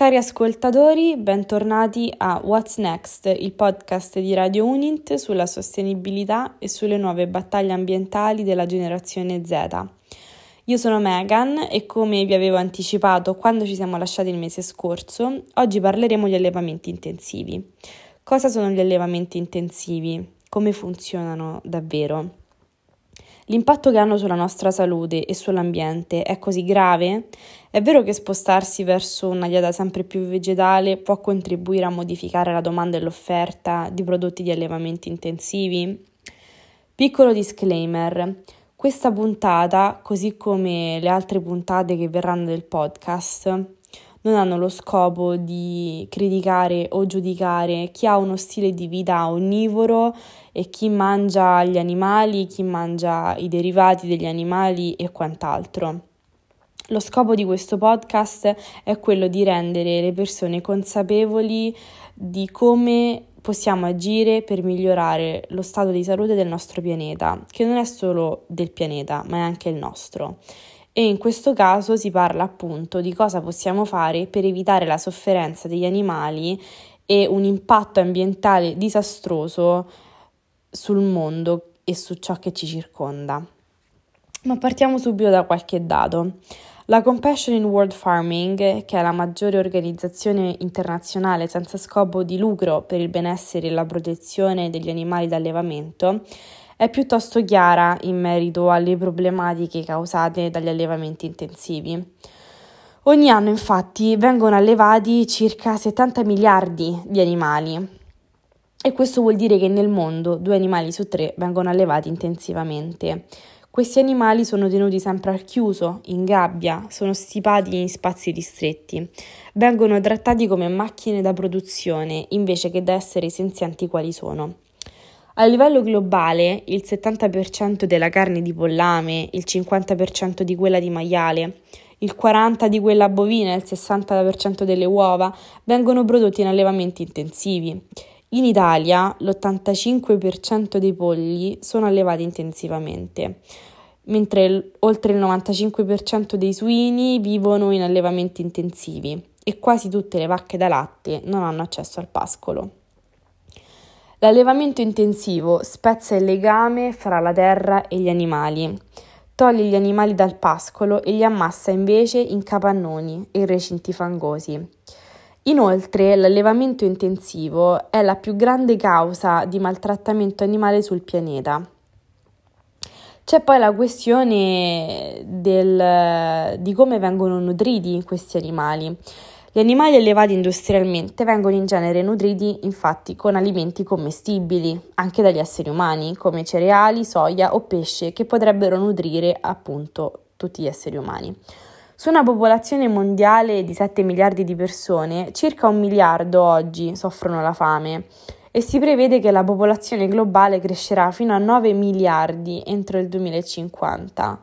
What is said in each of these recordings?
Cari ascoltatori, bentornati a What's Next, il podcast di Radio Unit sulla sostenibilità e sulle nuove battaglie ambientali della generazione Z. Io sono Megan e come vi avevo anticipato quando ci siamo lasciati il mese scorso, oggi parleremo di allevamenti intensivi. Cosa sono gli allevamenti intensivi? Come funzionano davvero? L'impatto che hanno sulla nostra salute e sull'ambiente è così grave? È vero che spostarsi verso una dieta sempre più vegetale può contribuire a modificare la domanda e l'offerta di prodotti di allevamenti intensivi? Piccolo disclaimer, questa puntata, così come le altre puntate che verranno del podcast, non hanno lo scopo di criticare o giudicare chi ha uno stile di vita onnivoro e chi mangia gli animali, chi mangia i derivati degli animali e quant'altro. Lo scopo di questo podcast è quello di rendere le persone consapevoli di come possiamo agire per migliorare lo stato di salute del nostro pianeta, che non è solo del pianeta, ma è anche il nostro. E in questo caso si parla appunto di cosa possiamo fare per evitare la sofferenza degli animali e un impatto ambientale disastroso sul mondo e su ciò che ci circonda. Ma partiamo subito da qualche dato. La Compassion in World Farming, che è la maggiore organizzazione internazionale senza scopo di lucro per il benessere e la protezione degli animali da allevamento, è piuttosto chiara in merito alle problematiche causate dagli allevamenti intensivi. Ogni anno, infatti, vengono allevati circa 70 miliardi di animali e questo vuol dire che nel mondo 2 animali su 3 vengono allevati intensivamente. Questi animali sono tenuti sempre al chiuso, in gabbia, sono stipati in spazi ristretti, vengono trattati come macchine da produzione invece che da esseri senzienti quali sono. A livello globale, il 70% della carne di pollame, il 50% di quella di maiale, il 40% di quella bovina e il 60% delle uova vengono prodotti in allevamenti intensivi. In Italia, l'85% dei polli sono allevati intensivamente, mentre oltre il 95% dei suini vivono in allevamenti intensivi e quasi tutte le vacche da latte non hanno accesso al pascolo. L'allevamento intensivo spezza il legame fra la terra e gli animali, toglie gli animali dal pascolo e li ammassa invece in capannoni e in recinti fangosi. Inoltre, l'allevamento intensivo è la più grande causa di maltrattamento animale sul pianeta. C'è poi la questione di come vengono nutriti questi animali. Gli animali allevati industrialmente vengono in genere nutriti infatti con alimenti commestibili, anche dagli esseri umani, come cereali, soia o pesce, che potrebbero nutrire appunto tutti gli esseri umani. Su una popolazione mondiale di 7 miliardi di persone, circa 1 miliardo oggi soffrono la fame e si prevede che la popolazione globale crescerà fino a 9 miliardi entro il 2050.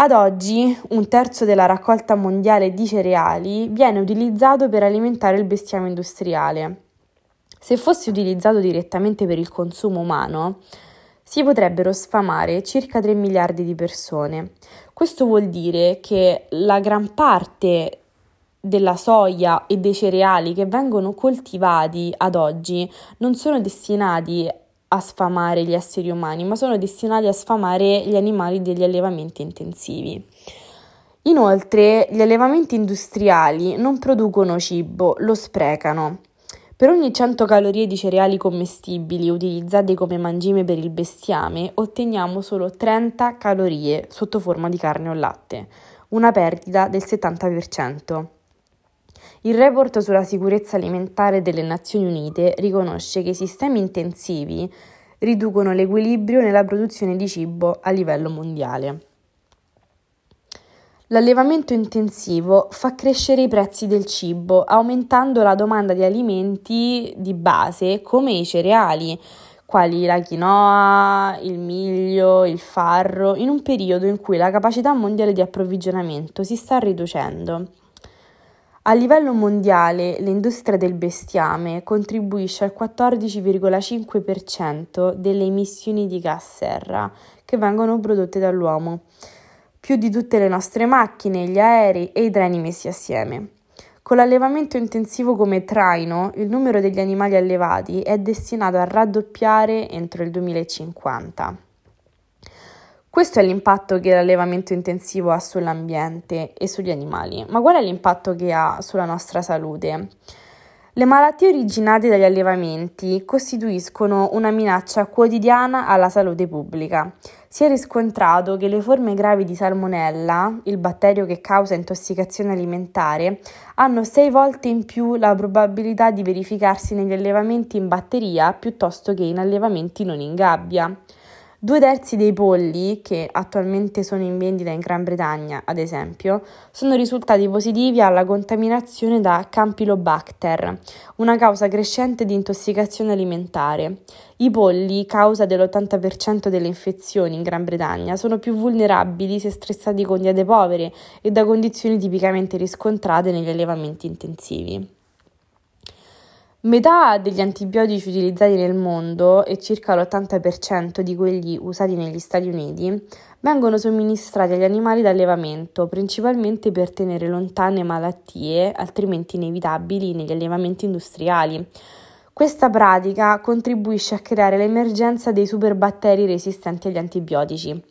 Ad oggi, 1/3 della raccolta mondiale di cereali viene utilizzato per alimentare il bestiame industriale. Se fosse utilizzato direttamente per il consumo umano, si potrebbero sfamare circa 3 miliardi di persone. Questo vuol dire che la gran parte della soia e dei cereali che vengono coltivati ad oggi non sono destinati a sfamare gli esseri umani, ma sono destinati a sfamare gli animali degli allevamenti intensivi. Inoltre, gli allevamenti industriali non producono cibo, lo sprecano. Per ogni 100 calorie di cereali commestibili utilizzate come mangime per il bestiame, otteniamo solo 30 calorie sotto forma di carne o latte, una perdita del 70%. Il report sulla sicurezza alimentare delle Nazioni Unite riconosce che i sistemi intensivi riducono l'equilibrio nella produzione di cibo a livello mondiale. L'allevamento intensivo fa crescere i prezzi del cibo, aumentando la domanda di alimenti di base come i cereali, quali la quinoa, il miglio, il farro, in un periodo in cui la capacità mondiale di approvvigionamento si sta riducendo. A livello mondiale, l'industria del bestiame contribuisce al 14,5% delle emissioni di gas serra che vengono prodotte dall'uomo, più di tutte le nostre macchine, gli aerei e i treni messi assieme. Con l'allevamento intensivo come traino, il numero degli animali allevati è destinato a raddoppiare entro il 2050. Questo è l'impatto che l'allevamento intensivo ha sull'ambiente e sugli animali, ma qual è l'impatto che ha sulla nostra salute? Le malattie originate dagli allevamenti costituiscono una minaccia quotidiana alla salute pubblica. Si è riscontrato che le forme gravi di salmonella, il batterio che causa intossicazione alimentare, hanno 6 volte in più la probabilità di verificarsi negli allevamenti in batteria piuttosto che in allevamenti non in gabbia. 2/3 dei polli, che attualmente sono in vendita in Gran Bretagna, ad esempio, sono risultati positivi alla contaminazione da Campylobacter, una causa crescente di intossicazione alimentare. I polli, causa dell'80% delle infezioni in Gran Bretagna, sono più vulnerabili se stressati con diete povere e da condizioni tipicamente riscontrate negli allevamenti intensivi. Metà degli antibiotici utilizzati nel mondo e circa l'80% di quelli usati negli Stati Uniti vengono somministrati agli animali da allevamento, principalmente per tenere lontane malattie altrimenti inevitabili negli allevamenti industriali. Questa pratica contribuisce a creare l'emergenza dei superbatteri resistenti agli antibiotici.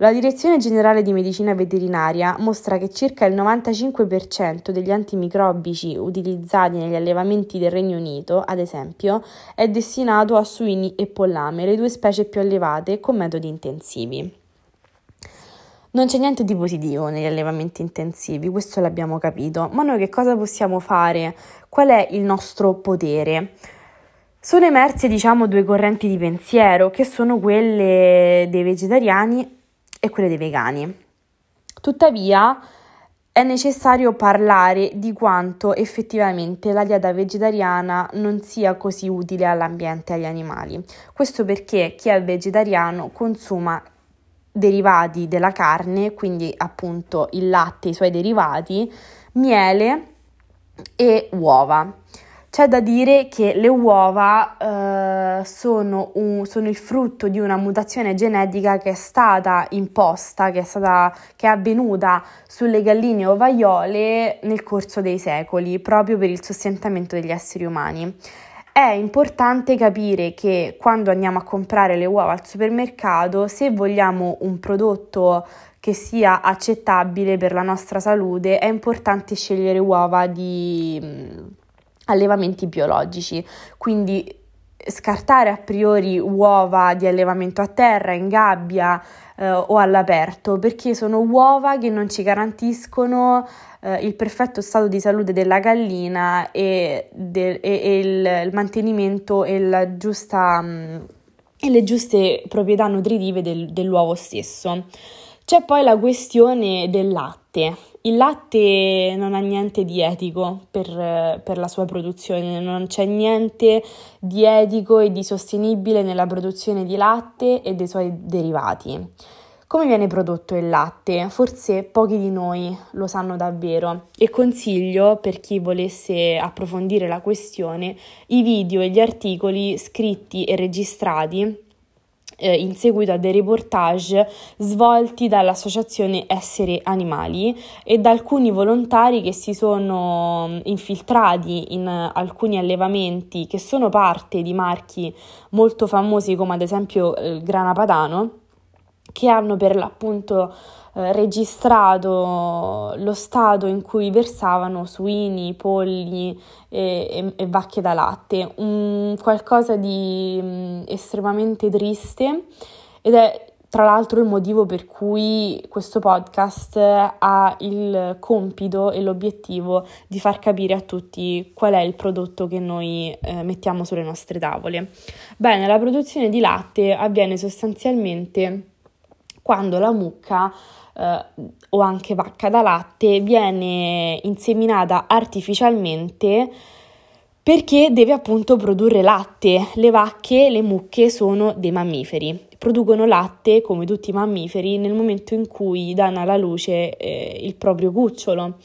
La Direzione Generale di Medicina Veterinaria mostra che circa il 95% degli antimicrobici utilizzati negli allevamenti del Regno Unito, ad esempio, è destinato a suini e pollame, le 2 specie più allevate con metodi intensivi. Non c'è niente di positivo negli allevamenti intensivi, questo l'abbiamo capito, ma noi che cosa possiamo fare? Qual è il nostro potere? Sono emerse, 2 correnti di pensiero, che sono quelle dei vegetariani e quelle dei vegani. Tuttavia è necessario parlare di quanto effettivamente la dieta vegetariana non sia così utile all'ambiente e agli animali. Questo perché chi è vegetariano consuma derivati della carne, quindi appunto il latte e i suoi derivati, miele e uova. C'è da dire che le uova sono il frutto di una mutazione genetica che è stata imposta, che è avvenuta sulle galline ovaiole nel corso dei secoli, proprio per il sostentamento degli esseri umani. È importante capire che quando andiamo a comprare le uova al supermercato, se vogliamo un prodotto che sia accettabile per la nostra salute, è importante scegliere uova di allevamenti biologici, quindi scartare a priori uova di allevamento a terra, in gabbia o all'aperto, perché sono uova che non ci garantiscono il perfetto stato di salute della gallina e il mantenimento e le giuste proprietà nutritive dell'uovo stesso. C'è poi la questione del latte. Il latte non ha niente di etico per la sua produzione, non c'è niente di etico e di sostenibile nella produzione di latte e dei suoi derivati. Come viene prodotto il latte? Forse pochi di noi lo sanno davvero e consiglio, per chi volesse approfondire la questione, i video e gli articoli scritti e registrati in seguito a dei reportage svolti dall'associazione Essere Animali e da alcuni volontari che si sono infiltrati in alcuni allevamenti che sono parte di marchi molto famosi come ad esempio il Grana Padano, che hanno per l'appunto registrato lo stato in cui versavano suini, polli e vacche da latte, qualcosa di estremamente triste, ed è tra l'altro il motivo per cui questo podcast ha il compito e l'obiettivo di far capire a tutti qual è il prodotto che noi mettiamo sulle nostre tavole. Bene, la produzione di latte avviene sostanzialmente quando la mucca o anche vacca da latte viene inseminata artificialmente perché deve appunto produrre latte. Le vacche, le mucche sono dei mammiferi, producono latte come tutti i mammiferi nel momento in cui danno alla luce il proprio cucciolo.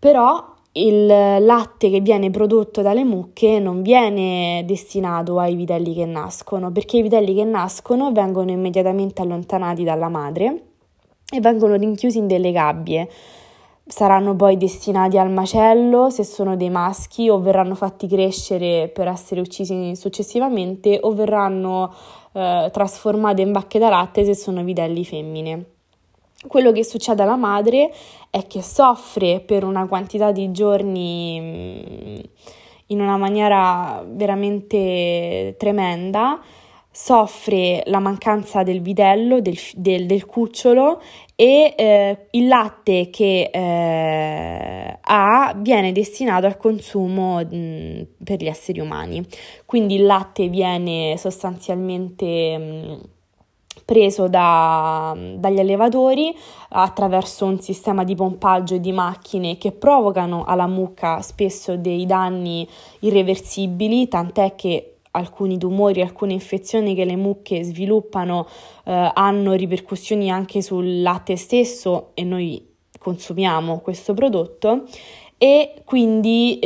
Però il latte che viene prodotto dalle mucche non viene destinato ai vitelli che nascono, perché i vitelli che nascono vengono immediatamente allontanati dalla madre e vengono rinchiusi in delle gabbie. saranno poi destinati al macello se sono dei maschi, o verranno fatti crescere per essere uccisi successivamente, o verranno trasformate in bacche da latte se sono vitelli femmine. Quello che succede alla madre è che soffre per una quantità di giorni in una maniera veramente tremenda, soffre la mancanza del vitello, del cucciolo, e il latte che ha viene destinato al consumo per gli esseri umani. Quindi il latte viene sostanzialmente preso dagli allevatori attraverso un sistema di pompaggio e di macchine che provocano alla mucca spesso dei danni irreversibili, tant'è che alcuni tumori, alcune infezioni che le mucche sviluppano hanno ripercussioni anche sul latte stesso, e noi consumiamo questo prodotto. E quindi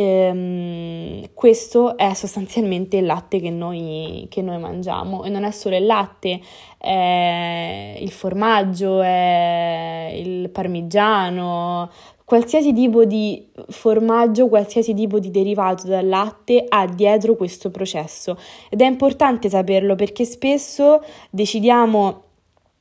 questo è sostanzialmente il latte che noi mangiamo, e non è solo il latte, è il formaggio, è il parmigiano, qualsiasi tipo di formaggio, qualsiasi tipo di derivato dal latte ha dietro questo processo, ed è importante saperlo perché spesso decidiamo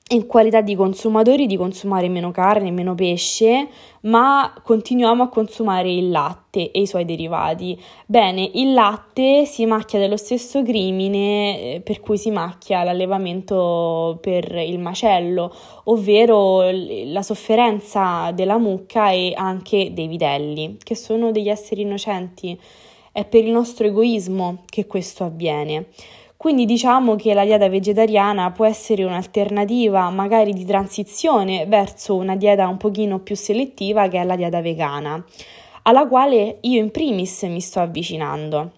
in qualità di consumatori di consumare meno carne, meno pesce, ma continuiamo a consumare il latte e i suoi derivati. Bene, il latte si macchia dello stesso crimine per cui si macchia l'allevamento per il macello, ovvero la sofferenza della mucca e anche dei vitelli, che sono degli esseri innocenti. È per il nostro egoismo che questo avviene. Quindi diciamo che la dieta vegetariana può essere un'alternativa magari di transizione verso una dieta un pochino più selettiva, che è la dieta vegana, alla quale io in primis mi sto avvicinando.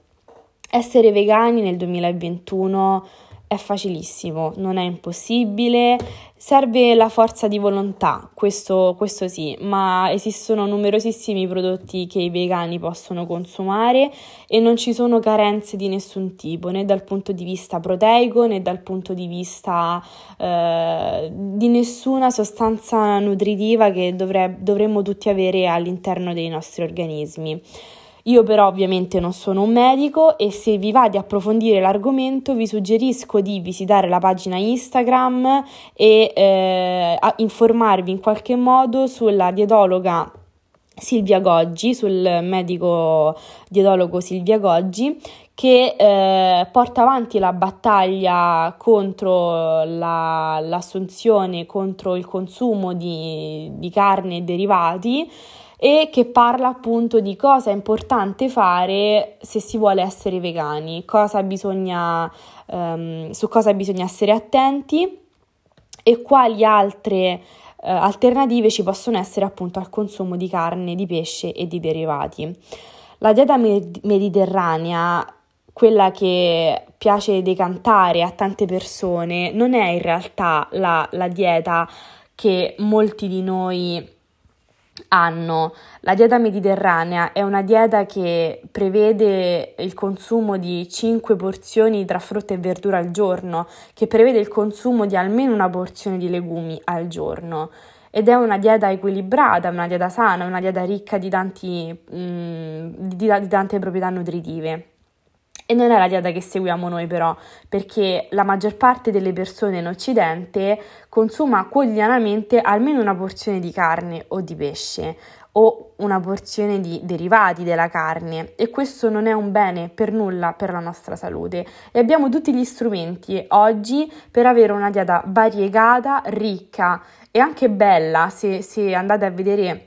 Essere vegani nel 2021 è facilissimo, non è impossibile, serve la forza di volontà, questo sì, ma esistono numerosissimi prodotti che i vegani possono consumare e non ci sono carenze di nessun tipo, né dal punto di vista proteico, né dal punto di vista di nessuna sostanza nutritiva che dovremmo tutti avere all'interno dei nostri organismi. Io però ovviamente non sono un medico, e se vi va di approfondire l'argomento vi suggerisco di visitare la pagina Instagram e informarvi in qualche modo sulla dietologa Silvia Goggi, sul medico dietologo Silvia Goggi, che porta avanti la battaglia contro l'assunzione, contro il consumo di carne e derivati, e che parla appunto di cosa è importante fare se si vuole essere vegani, su cosa bisogna essere attenti e quali altre alternative ci possono essere appunto al consumo di carne, di pesce e di derivati. La dieta mediterranea, quella che piace decantare a tante persone, non è in realtà la dieta che molti di noi hanno. La dieta mediterranea è una dieta che prevede il consumo di 5 porzioni tra frutta e verdura al giorno, che prevede il consumo di almeno una porzione di legumi al giorno, ed è una dieta equilibrata, una dieta sana, una dieta ricca di tante proprietà nutritive. E non è la dieta che seguiamo noi però, perché la maggior parte delle persone in Occidente consuma quotidianamente almeno una porzione di carne o di pesce, o una porzione di derivati della carne, e questo non è un bene per nulla per la nostra salute. E abbiamo tutti gli strumenti oggi per avere una dieta variegata, ricca e anche bella. Se andate a vedere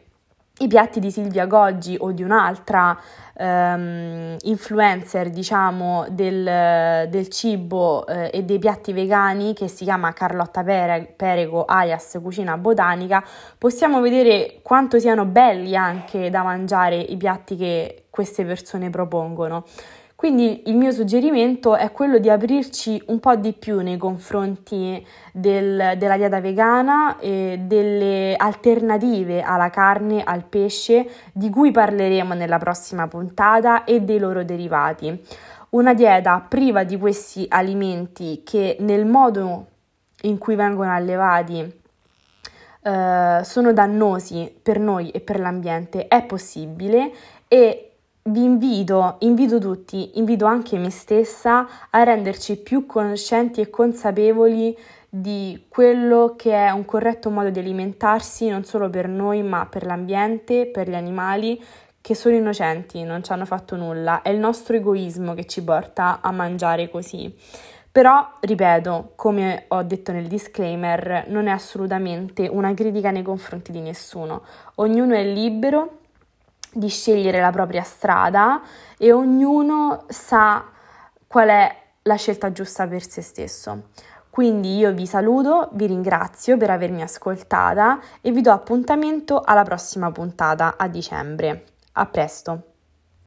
i piatti di Silvia Goggi o di un'altra influencer, diciamo, del cibo e dei piatti vegani, che si chiama Carlotta Perego alias Cucina Botanica, possiamo vedere quanto siano belli anche da mangiare i piatti che queste persone propongono. Quindi il mio suggerimento è quello di aprirci un po' di più nei confronti della dieta vegana e delle alternative alla carne, al pesce, di cui parleremo nella prossima puntata, e dei loro derivati. Una dieta priva di questi alimenti, che nel modo in cui vengono allevati sono dannosi per noi e per l'ambiente è possibile, e vi invito tutti, invito anche me stessa a renderci più conoscenti e consapevoli di quello che è un corretto modo di alimentarsi, non solo per noi ma per l'ambiente, per gli animali che sono innocenti, non ci hanno fatto nulla, è il nostro egoismo che ci porta a mangiare così. Però, ripeto, come ho detto nel disclaimer, non è assolutamente una critica nei confronti di nessuno, ognuno è libero di scegliere la propria strada e ognuno sa qual è la scelta giusta per se stesso. Quindi io vi saluto, vi ringrazio per avermi ascoltata e vi do appuntamento alla prossima puntata a dicembre. A presto!